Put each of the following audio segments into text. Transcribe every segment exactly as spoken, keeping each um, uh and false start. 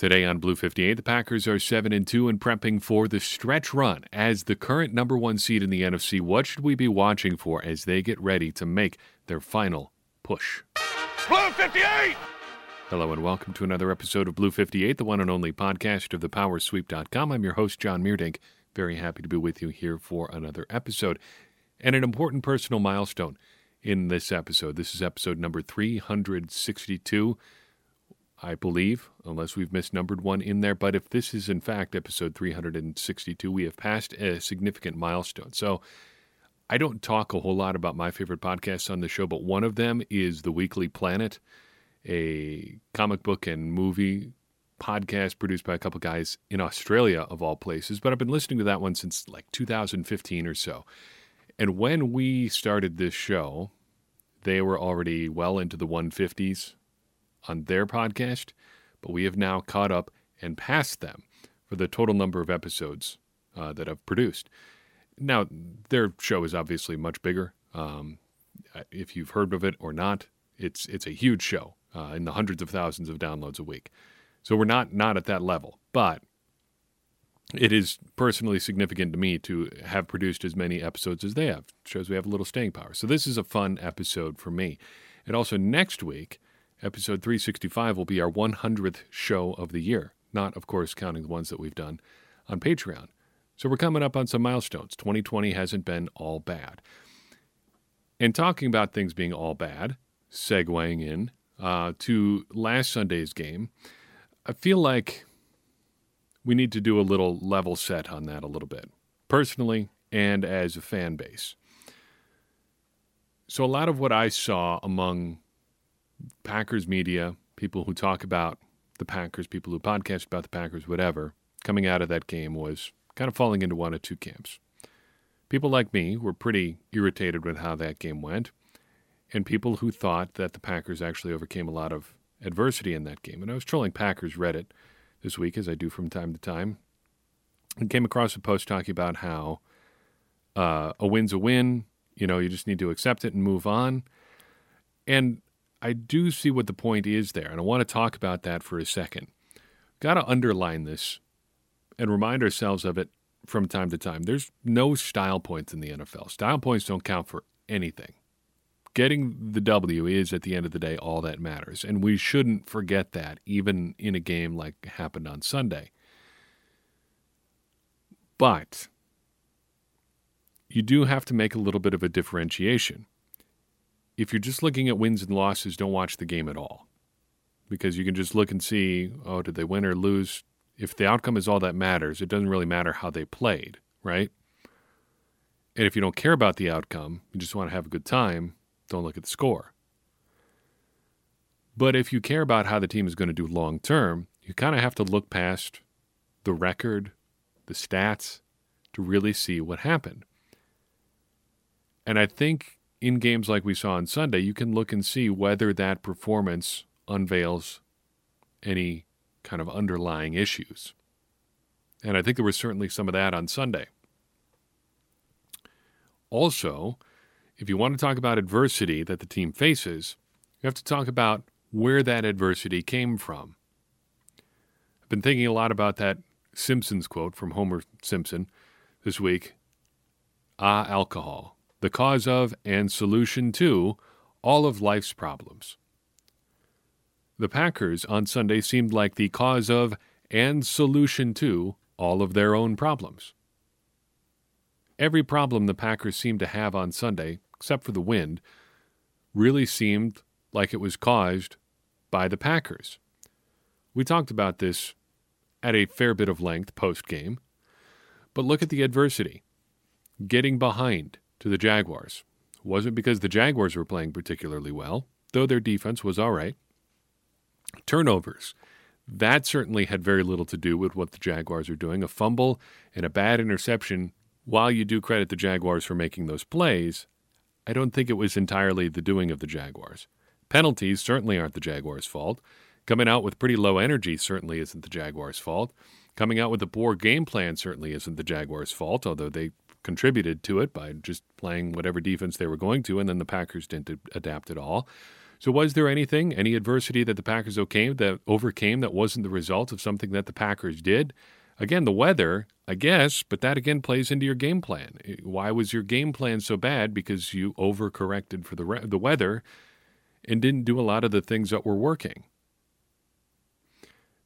Today on Blue fifty-eight, the Packers are seven and two and prepping for the stretch run. As the current number one seed in the N F C, what should we be watching for as they get ready to make their final push? Blue fifty-eight! Hello and welcome to another episode of Blue fifty-eight, the one and only podcast of the power sweep dot com. I'm your host, John Meerdink. Very happy to be with you here for another episode. And an important personal milestone in this episode. This is episode number three hundred sixty-two. I believe, unless we've misnumbered one in there. But if this is, in fact, episode three hundred sixty-two, we have passed a significant milestone. So I don't talk a whole lot about my favorite podcasts on the show, but one of them is The Weekly Planet, a comic book and movie podcast produced by a couple guys in Australia, of all places. But I've been listening to that one since like two thousand fifteen or so. And when we started this show, they were already well into the one fifties. On their podcast, but we have now caught up and passed them for the total number of episodes uh, that I've produced. Now, their show is obviously much bigger. Um, if you've heard of it or not, it's it's a huge show uh, in the hundreds of thousands of downloads a week. So we're not not at that level, but it is personally significant to me to have produced as many episodes as they have. It shows we have a little staying power. So this is a fun episode for me. And also next week, episode three sixty-five will be our one hundredth show of the year, not, of course, counting the ones that we've done on Patreon. So we're coming up on some milestones. twenty twenty hasn't been all bad. And talking about things being all bad, segueing in uh, to last Sunday's game, I feel like we need to do a little level set on that a little bit, personally and as a fan base. So a lot of what I saw among Packers media, people who talk about the Packers, people who podcast about the Packers, whatever, coming out of that game was kind of falling into one of two camps. People like me were pretty irritated with how that game went, and people who thought that the Packers actually overcame a lot of adversity in that game. And I was trolling Packers Reddit this week, as I do from time to time, and came across a post talking about how uh, a win's a win, you know, you just need to accept it and move on. And I do see what the point is there, and I want to talk about that for a second. Got to underline this and remind ourselves of it from time to time. There's no style points in the N F L. Style points don't count for anything. Getting the W is, at the end of the day, all that matters, and we shouldn't forget that, even in a game like happened on Sunday. But you do have to make a little bit of a differentiation. If you're just looking at wins and losses, don't watch the game at all, because you can just look and see, oh, did they win or lose? If the outcome is all that matters, it doesn't really matter how they played, right? And if you don't care about the outcome, you just want to have a good time, don't look at the score. But if you care about how the team is going to do long term, you kind of have to look past the record, the stats, to really see what happened. And I think in games like we saw on Sunday, you can look and see whether that performance unveils any kind of underlying issues. And I think there was certainly some of that on Sunday. Also, if you want to talk about adversity that the team faces, you have to talk about where that adversity came from. I've been thinking a lot about that Simpsons quote from Homer Simpson this week. Ah, alcohol. The cause of and solution to all of life's problems. The Packers on Sunday seemed like the cause of and solution to all of their own problems. Every problem the Packers seemed to have on Sunday, except for the wind, really seemed like it was caused by the Packers. We talked about this at a fair bit of length post-game, but look at the adversity. Getting behind to the Jaguars. It wasn't because the Jaguars were playing particularly well, though their defense was all right. Turnovers. That certainly had very little to do with what the Jaguars are doing. A fumble and a bad interception, while you do credit the Jaguars for making those plays, I don't think it was entirely the doing of the Jaguars. Penalties certainly aren't the Jaguars' fault. Coming out with pretty low energy certainly isn't the Jaguars' fault. Coming out with a poor game plan certainly isn't the Jaguars' fault, although they contributed to it by just playing whatever defense they were going to, and then the Packers didn't adapt at all. So was there anything, any adversity that the Packers overcame that overcame that wasn't the result of something that the Packers did? Again, the weather, I guess, but that again plays into your game plan. Why was your game plan so bad? Because you overcorrected for the re- the weather and didn't do a lot of the things that were working.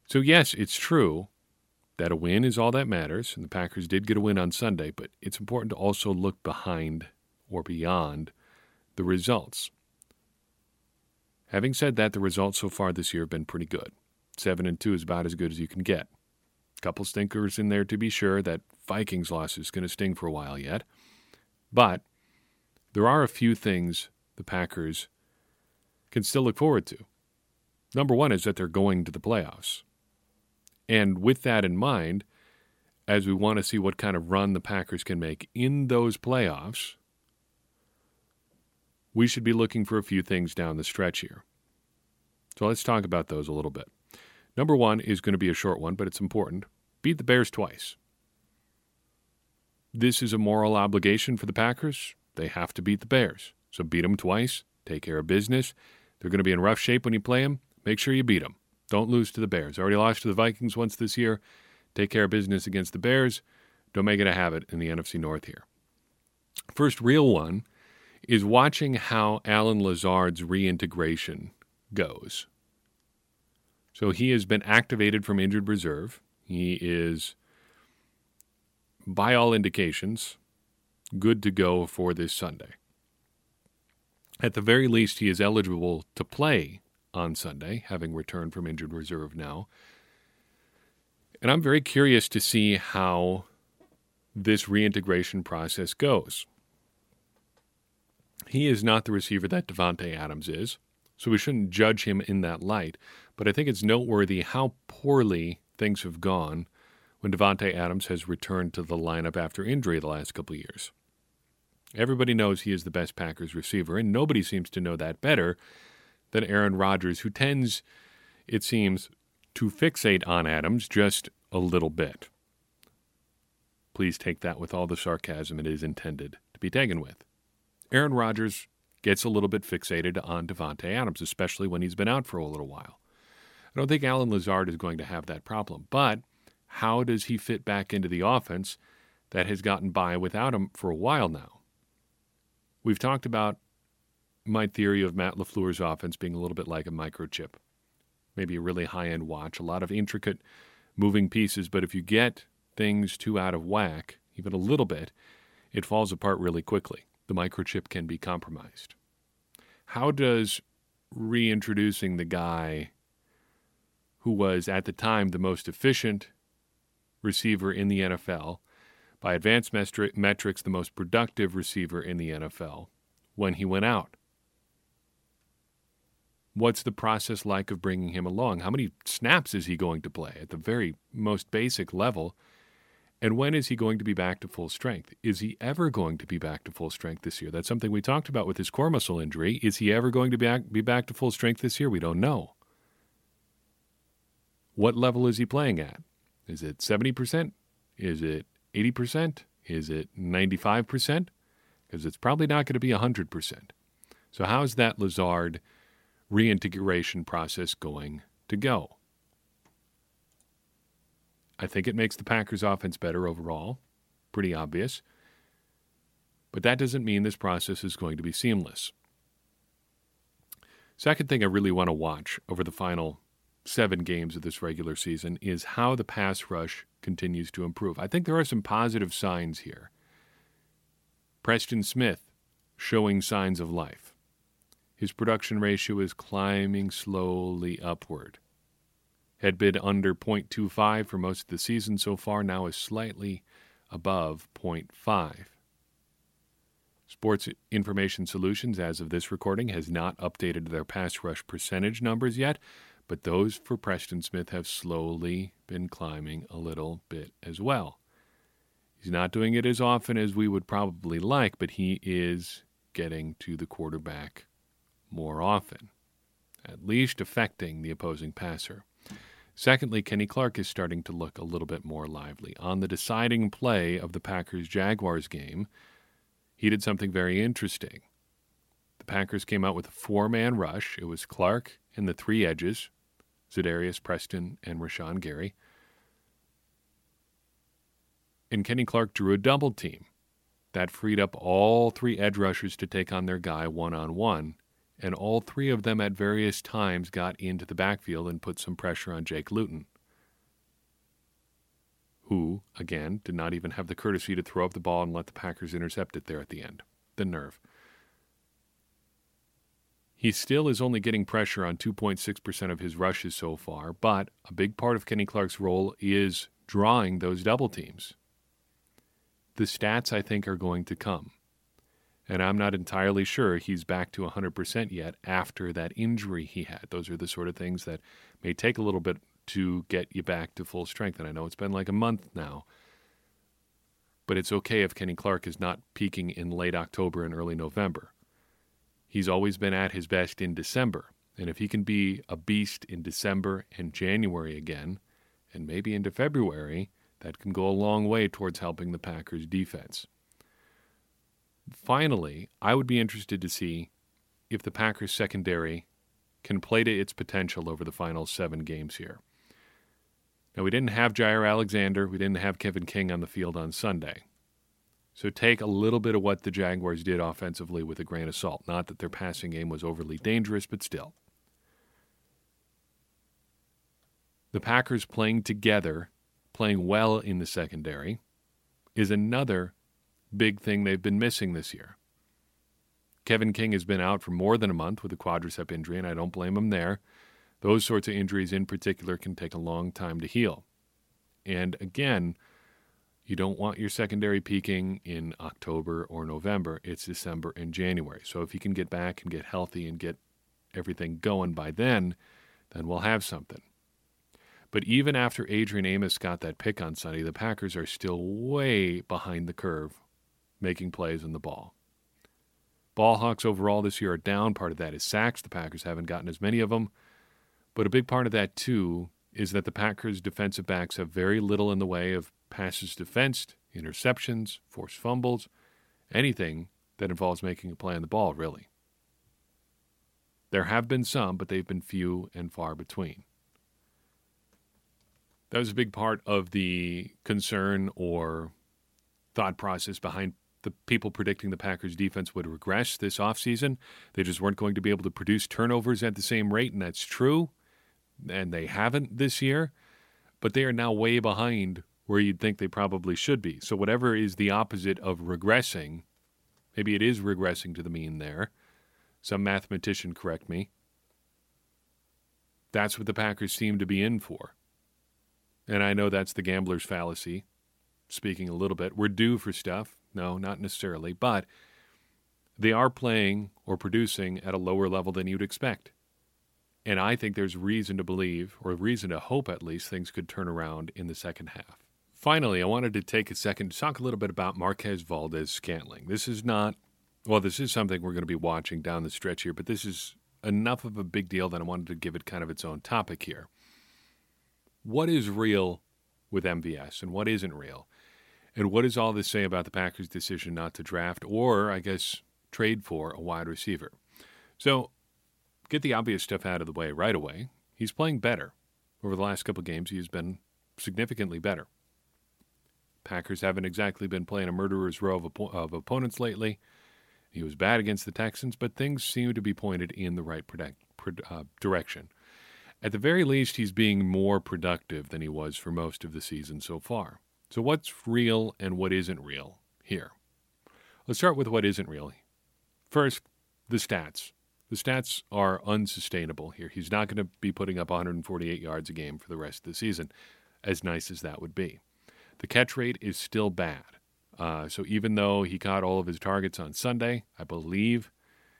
So yes, it's true that a win is all that matters, and the Packers did get a win on Sunday, but it's important to also look behind or beyond the results. Having said that, the results so far this year have been pretty good. Seven and two is about as good as you can get. A couple stinkers in there to be sure. That Vikings loss is going to sting for a while yet. But there are a few things the Packers can still look forward to. Number one is that they're going to the playoffs. And with that in mind, as we want to see what kind of run the Packers can make in those playoffs, we should be looking for a few things down the stretch here. So let's talk about those a little bit. Number one is going to be a short one, but it's important. Beat the Bears twice. This is a moral obligation for the Packers. They have to beat the Bears. So beat them twice. Take care of business. They're going to be in rough shape when you play them. Make sure you beat them. Don't lose to the Bears. Already lost to the Vikings once this year. Take care of business against the Bears. Don't make it a habit in the N F C North here. First real one is watching how Allen Lazard's reintegration goes. So he has been activated from injured reserve. He is, by all indications, good to go for this Sunday. At the very least, he is eligible to play on Sunday, having returned from injured reserve now. And I'm very curious to see how this reintegration process goes. He is not the receiver that Davante Adams is, so we shouldn't judge him in that light. But I think it's noteworthy how poorly things have gone when Davante Adams has returned to the lineup after injury the last couple of years. Everybody knows he is the best Packers receiver, and nobody seems to know that better than Aaron Rodgers, who tends, it seems, to fixate on Adams just a little bit. Please take that with all the sarcasm it is intended to be taken with. Aaron Rodgers gets a little bit fixated on Davante Adams, especially when he's been out for a little while. I don't think Allen Lazard is going to have that problem, but how does he fit back into the offense that has gotten by without him for a while now? We've talked about my theory of Matt LaFleur's offense being a little bit like a microchip, maybe a really high-end watch, a lot of intricate moving pieces, but if you get things too out of whack, even a little bit, it falls apart really quickly. The microchip can be compromised. How does reintroducing the guy who was at the time the most efficient receiver in the N F L, by advanced metri- metrics the most productive receiver in the N F L, when he went out? What's the process like of bringing him along? How many snaps is he going to play at the very most basic level? And when is he going to be back to full strength? Is he ever going to be back to full strength this year? That's something we talked about with his core muscle injury. Is he ever going to be back, be back to full strength this year? We don't know. What level is he playing at? Is it seventy percent? Is it eighty percent? Is it ninety-five percent? Because it's probably not going to be one hundred percent. So how's that Lazard reintegration process going to go? I think it makes the Packers' offense better overall. Pretty obvious. But that doesn't mean this process is going to be seamless. Second thing I really want to watch over the final seven games of this regular season is how the pass rush continues to improve. I think there are some positive signs here. Preston Smith showing signs of life. His production ratio is climbing slowly upward. Had been under point two five for most of the season so far, now is slightly above point five. Sports Information Solutions, as of this recording, has not updated their pass rush percentage numbers yet, but those for Preston Smith have slowly been climbing a little bit as well. He's not doing it as often as we would probably like, but he is getting to the quarterback more often, at least affecting the opposing passer. Secondly, Kenny Clark is starting to look a little bit more lively. On the deciding play of the Packers-Jaguars game, he did something very interesting. The Packers came out with a four-man rush. It was Clark and the three edges, Zedarius, Preston, and Rashawn Gary. And Kenny Clark drew a double team. That freed up all three edge rushers to take on their guy one-on-one, and all three of them at various times got into the backfield and put some pressure on Jake Luton, who, again, did not even have the courtesy to throw up the ball and let the Packers intercept it there at the end. The nerve. He still is only getting pressure on two point six percent of his rushes so far, but a big part of Kenny Clark's role is drawing those double teams. The stats, I think, are going to come. And I'm not entirely sure he's back to one hundred percent yet after that injury he had. Those are the sort of things that may take a little bit to get you back to full strength. And I know it's been like a month now. But it's okay if Kenny Clark is not peaking in late October and early November. He's always been at his best in December. And if he can be a beast in December and January again, and maybe into February, that can go a long way towards helping the Packers' defense. Finally, I would be interested to see if the Packers' secondary can play to its potential over the final seven games here. Now, we didn't have Jaire Alexander. We didn't have Kevin King on the field on Sunday. So take a little bit of what the Jaguars did offensively with a grain of salt. Not that their passing game was overly dangerous, but still. The Packers playing together, playing well in the secondary, is another big thing they've been missing this year. Kevin King has been out for more than a month with a quadricep injury, and I don't blame him there. Those sorts of injuries in particular can take a long time to heal. And again, you don't want your secondary peaking in October or November. It's December and January. So if you can get back and get healthy and get everything going by then, then we'll have something. But even after Adrian Amos got that pick on Sunday, the Packers are still way behind the curve making plays on the ball. Ball hawks overall this year are down. Part of that is sacks. The Packers haven't gotten as many of them. But a big part of that, too, is that the Packers' defensive backs have very little in the way of passes defensed, interceptions, forced fumbles, anything that involves making a play on the ball, really. There have been some, but they've been few and far between. That was a big part of the concern or thought process behind the people predicting the Packers' defense would regress this offseason. They just weren't going to be able to produce turnovers at the same rate, and that's true. And they haven't this year. But they are now way behind where you'd think they probably should be. So whatever is the opposite of regressing, maybe it is regressing to the mean there. Some mathematician correct me. That's what the Packers seem to be in for. And I know that's the gambler's fallacy. Speaking a little bit, we're due for stuff. No, not necessarily, but they are playing or producing at a lower level than you'd expect. And I think there's reason to believe, or reason to hope at least, things could turn around in the second half. Finally, I wanted to take a second to talk a little bit about Marquez Valdes-Scantling. This is not, well, this is something we're going to be watching down the stretch here, but this is enough of a big deal that I wanted to give it kind of its own topic here. What is real with M V S and what isn't real? And what does all this say about the Packers' decision not to draft or, I guess, trade for a wide receiver? So, get the obvious stuff out of the way right away. He's playing better. Over the last couple of games, he has been significantly better. Packers haven't exactly been playing a murderer's row of, op- of opponents lately. He was bad against the Texans, but things seem to be pointed in the right protect, uh, direction. At the very least, he's being more productive than he was for most of the season so far. So what's real and what isn't real here? Let's start with what isn't real. First, the stats. The stats are unsustainable here. He's not going to be putting up one hundred forty-eight yards a game for the rest of the season, as nice as that would be. The catch rate is still bad. Uh, so even though he caught all of his targets on Sunday, I believe,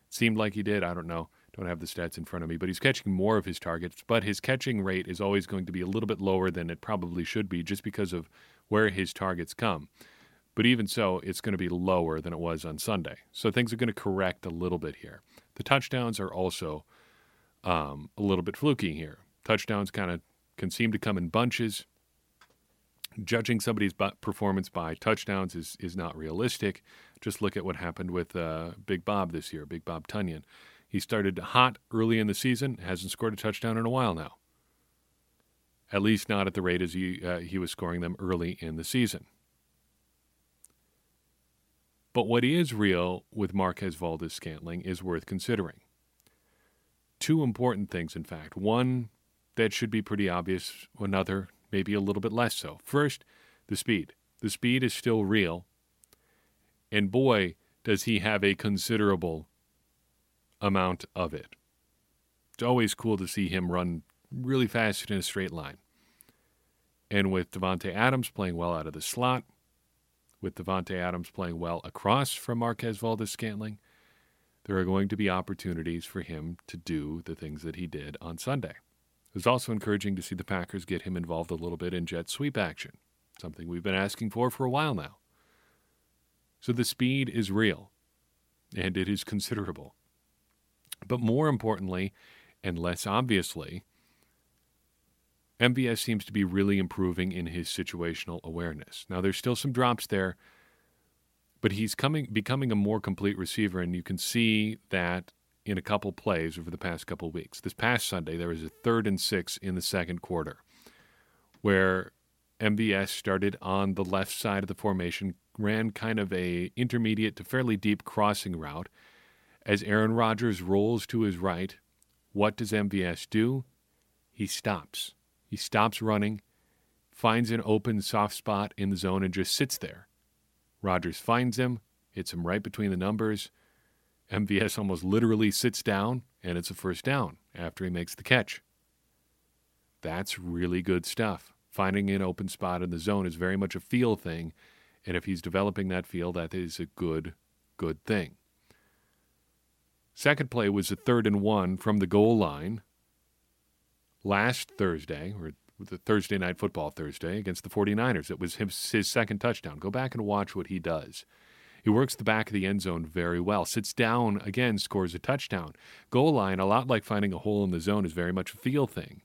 it seemed like he did, I don't know. Don't have the stats in front of me, but he's catching more of his targets, but his catching rate is always going to be a little bit lower than it probably should be just because of where his targets come. But even so, it's going to be lower than it was on Sunday. So things are going to correct a little bit here. The touchdowns are also um, a little bit fluky here. Touchdowns kind of can seem to come in bunches. judging somebody's performance by touchdowns is, is not realistic. Just look at what happened with uh, Big Bob this year, Big Bob Tunyon. He started hot early in the season, hasn't scored a touchdown in a while now. At least not at the rate as he, uh, he was scoring them early in the season. But what is real with Marquez Valdes-Scantling is worth considering. Two important things, in fact. One that should be pretty obvious, another maybe a little bit less so. First, the speed. The speed is still real. And boy, does he have a considerable amount of it. It's always cool to see him run really fast in a straight line. And with Davante Adams playing well out of the slot, with Davante Adams playing well across from Marquez Valdes-Scantling, there are going to be opportunities for him to do the things that he did on Sunday. It was also encouraging to see the Packers get him involved a little bit in jet sweep action, something we've been asking for for a while now. So the speed is real, and it is considerable. But more importantly, and less obviously, M V S seems to be really improving in his situational awareness. Now, there's still some drops there, but he's coming, becoming a more complete receiver, and you can see that in a couple plays over the past couple weeks. This past Sunday, there was a third and six in the second quarter where M V S started on the left side of the formation, ran kind of a intermediate to fairly deep crossing route. As Aaron Rodgers rolls to his right, what does M V S do? He stops. He stops running, finds an open soft spot in the zone, and just sits there. Rodgers finds him, hits him right between the numbers. M V S almost literally sits down, and it's a first down after he makes the catch. That's really good stuff. Finding an open spot in the zone is very much a feel thing, and if he's developing that feel, that is a good, good thing. Second play was a third and one from the goal line. Last Thursday, or the Thursday Night Football Thursday, against the 49ers. It was his, his second touchdown. Go back and watch what he does. He works the back of the end zone very well. Sits down, again, scores a touchdown. Goal line, a lot like finding a hole in the zone, is very much a feel thing.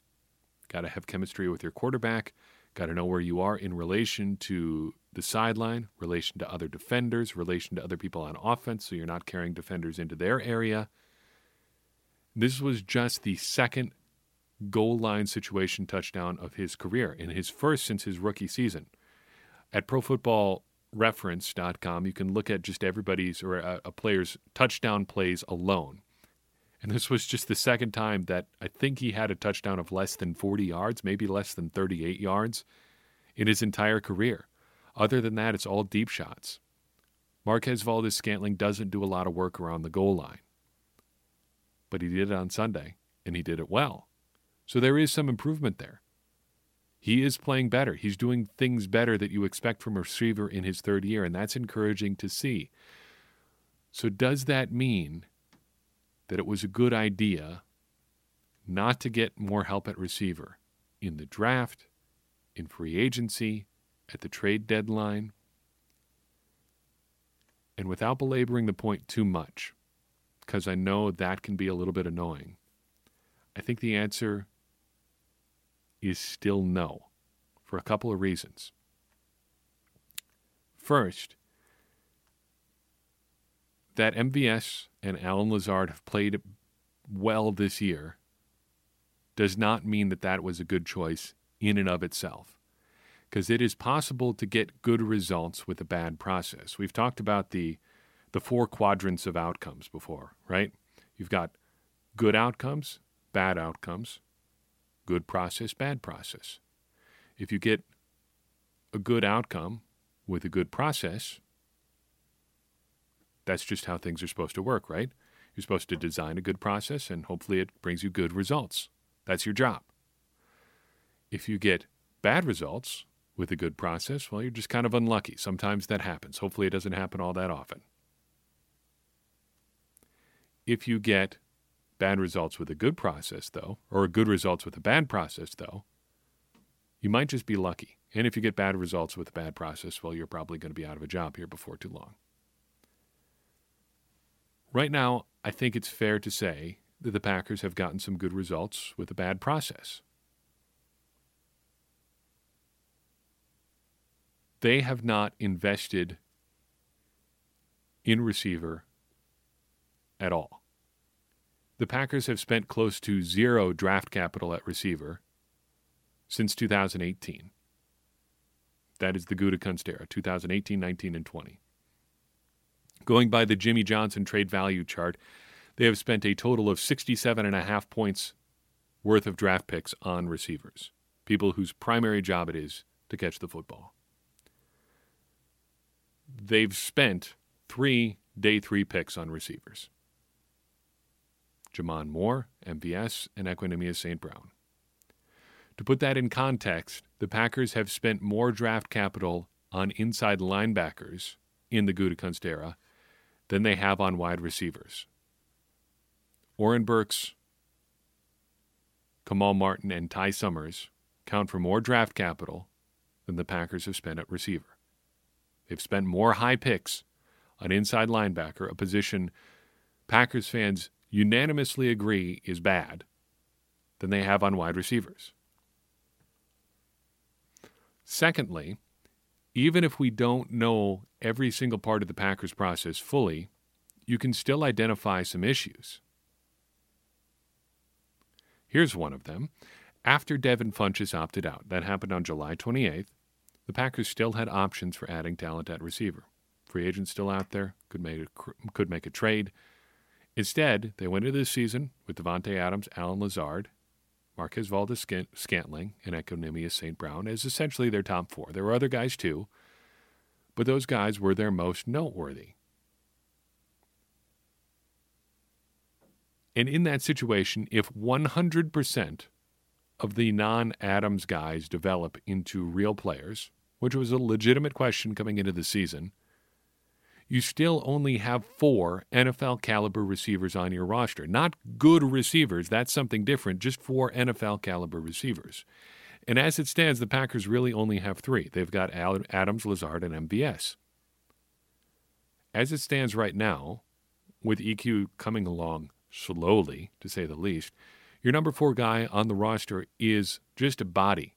Got to have chemistry with your quarterback. Got to know where you are in relation to the sideline, relation to other defenders, relation to other people on offense, so you're not carrying defenders into their area. This was just the second goal line situation touchdown of his career, in his first since his rookie season. At pro football reference dot com, you can look at just everybody's or a, a player's touchdown plays alone. And this was just the second time that I think he had a touchdown of less than forty yards, maybe less than thirty-eight yards in his entire career. Other than that, it's all deep shots. Marquez Valdes-Scantling doesn't do a lot of work around the goal line. But he did it on Sunday, and he did it well. So there is some improvement there. He is playing better. He's doing things better that you expect from a receiver in his third year, and that's encouraging to see. So does that mean that it was a good idea not to get more help at receiver in the draft, in free agency, at the trade deadline? And without belaboring the point too much, because I know that can be a little bit annoying, I think the answer is still no, for a couple of reasons. First, that M V S and Allen Lazard have played well this year does not mean that that was a good choice in and of itself, because it is possible to get good results with a bad process. We've talked about the the four quadrants of outcomes before, right? You've got good outcomes, bad outcomes, good process, bad process. If you get a good outcome with a good process, that's just how things are supposed to work, right? You're supposed to design a good process, and hopefully it brings you good results. That's your job. If you get bad results with a good process, well, you're just kind of unlucky. Sometimes that happens. Hopefully it doesn't happen all that often. If you get bad results with a good process, though, or good results with a bad process, though, you might just be lucky. And if you get bad results with a bad process, well, you're probably going to be out of a job here before too long. Right now, I think it's fair to say that the Packers have gotten some good results with a bad process. They have not invested in receiver at all. The Packers have spent close to zero draft capital at receiver since two thousand eighteen. That is the Gutekunst era, two thousand eighteen, nineteen, and twenty. Going by the Jimmy Johnson trade value chart, they have spent a total of sixty-seven point five points worth of draft picks on receivers, people whose primary job it is to catch the football. They've spent three day three picks on receivers: Jamon Moore, M V S, and Equanimeous Saint Brown. To put that in context, the Packers have spent more draft capital on inside linebackers in the Gutekunst era than they have on wide receivers. Oren Burks, Kamal Martin, and Ty Summers count for more draft capital than the Packers have spent at receiver. They've spent more high picks on inside linebacker, a position Packers fans unanimously agree is bad, than they have on wide receivers. Secondly, even if we don't know every single part of the Packers process fully, you can still identify some issues. Here's one of them. After Devin Funchess opted out, that happened on July twenty-eighth, the Packers still had options for adding talent at receiver. Free agents still out there, could make a, could make a trade. Instead, they went into this season with Davante Adams, Allen Lazard, Marquez Valdes-Scantling, and Equanimeous Saint Brown as essentially their top four. There were other guys too, but those guys were their most noteworthy. And in that situation, if one hundred percent of the non-Adams guys develop into real players, which was a legitimate question coming into the season, you still only have four N F L-caliber receivers on your roster. Not good receivers, that's something different, just four N F L-caliber receivers. And as it stands, the Packers really only have three. They've got Adams, Lazard, and M V S. As it stands right now, with E Q coming along slowly, to say the least, your number four guy on the roster is just a body.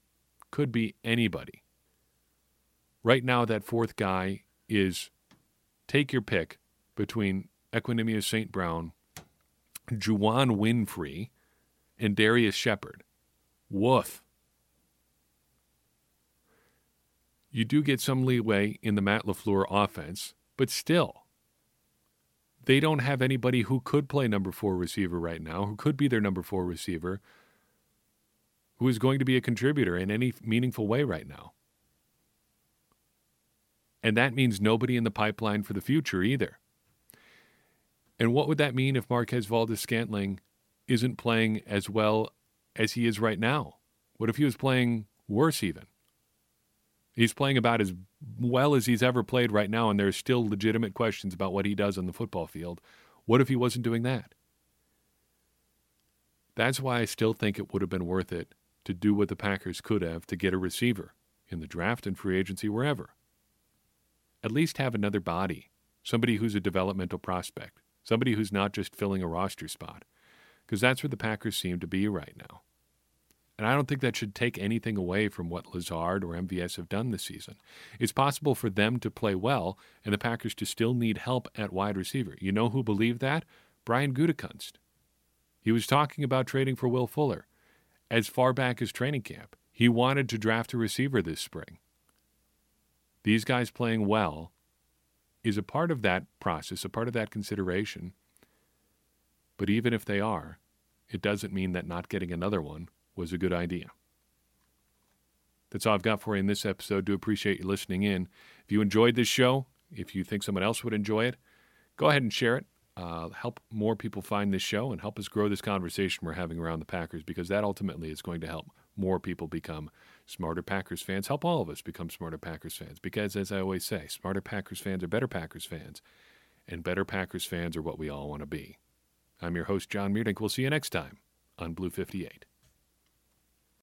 Could be anybody. Right now, that fourth guy is... take your pick between Equanimeous Saint Brown, Jawaan Winfrey, and Darius Shepherd. Woof. You do get some leeway in the Matt LaFleur offense, but still, they don't have anybody who could play number four receiver right now, who could be their number four receiver, who is going to be a contributor in any meaningful way right now. And that means nobody in the pipeline for the future either. And what would that mean if Marquez Valdes-Scantling isn't playing as well as he is right now? What if he was playing worse even? He's playing about as well as he's ever played right now, and there's still legitimate questions about what he does on the football field. What if he wasn't doing that? That's why I still think it would have been worth it to do what the Packers could have to get a receiver in the draft and free agency, wherever. At least have another body, somebody who's a developmental prospect, somebody who's not just filling a roster spot, because that's where the Packers seem to be right now. And I don't think that should take anything away from what Lazard or M V S have done this season. It's possible for them to play well and the Packers to still need help at wide receiver. You know who believed that? Brian Gutekunst. He was talking about trading for Will Fuller as far back as training camp. He wanted to draft a receiver this spring. These guys playing well is a part of that process, a part of that consideration. But even if they are, it doesn't mean that not getting another one was a good idea. That's all I've got for you in this episode. Do appreciate you listening in. If you enjoyed this show, if you think someone else would enjoy it, go ahead and share it. Uh, help more people find this show and help us grow this conversation we're having around the Packers, because that ultimately is going to help more people become smarter Packers fans, help all of us become smarter Packers fans. Because as I always say, smarter Packers fans are better Packers fans, and better Packers fans are what we all want to be. I'm your host, John Meerdink. We'll see you next time on Blue fifty-eight.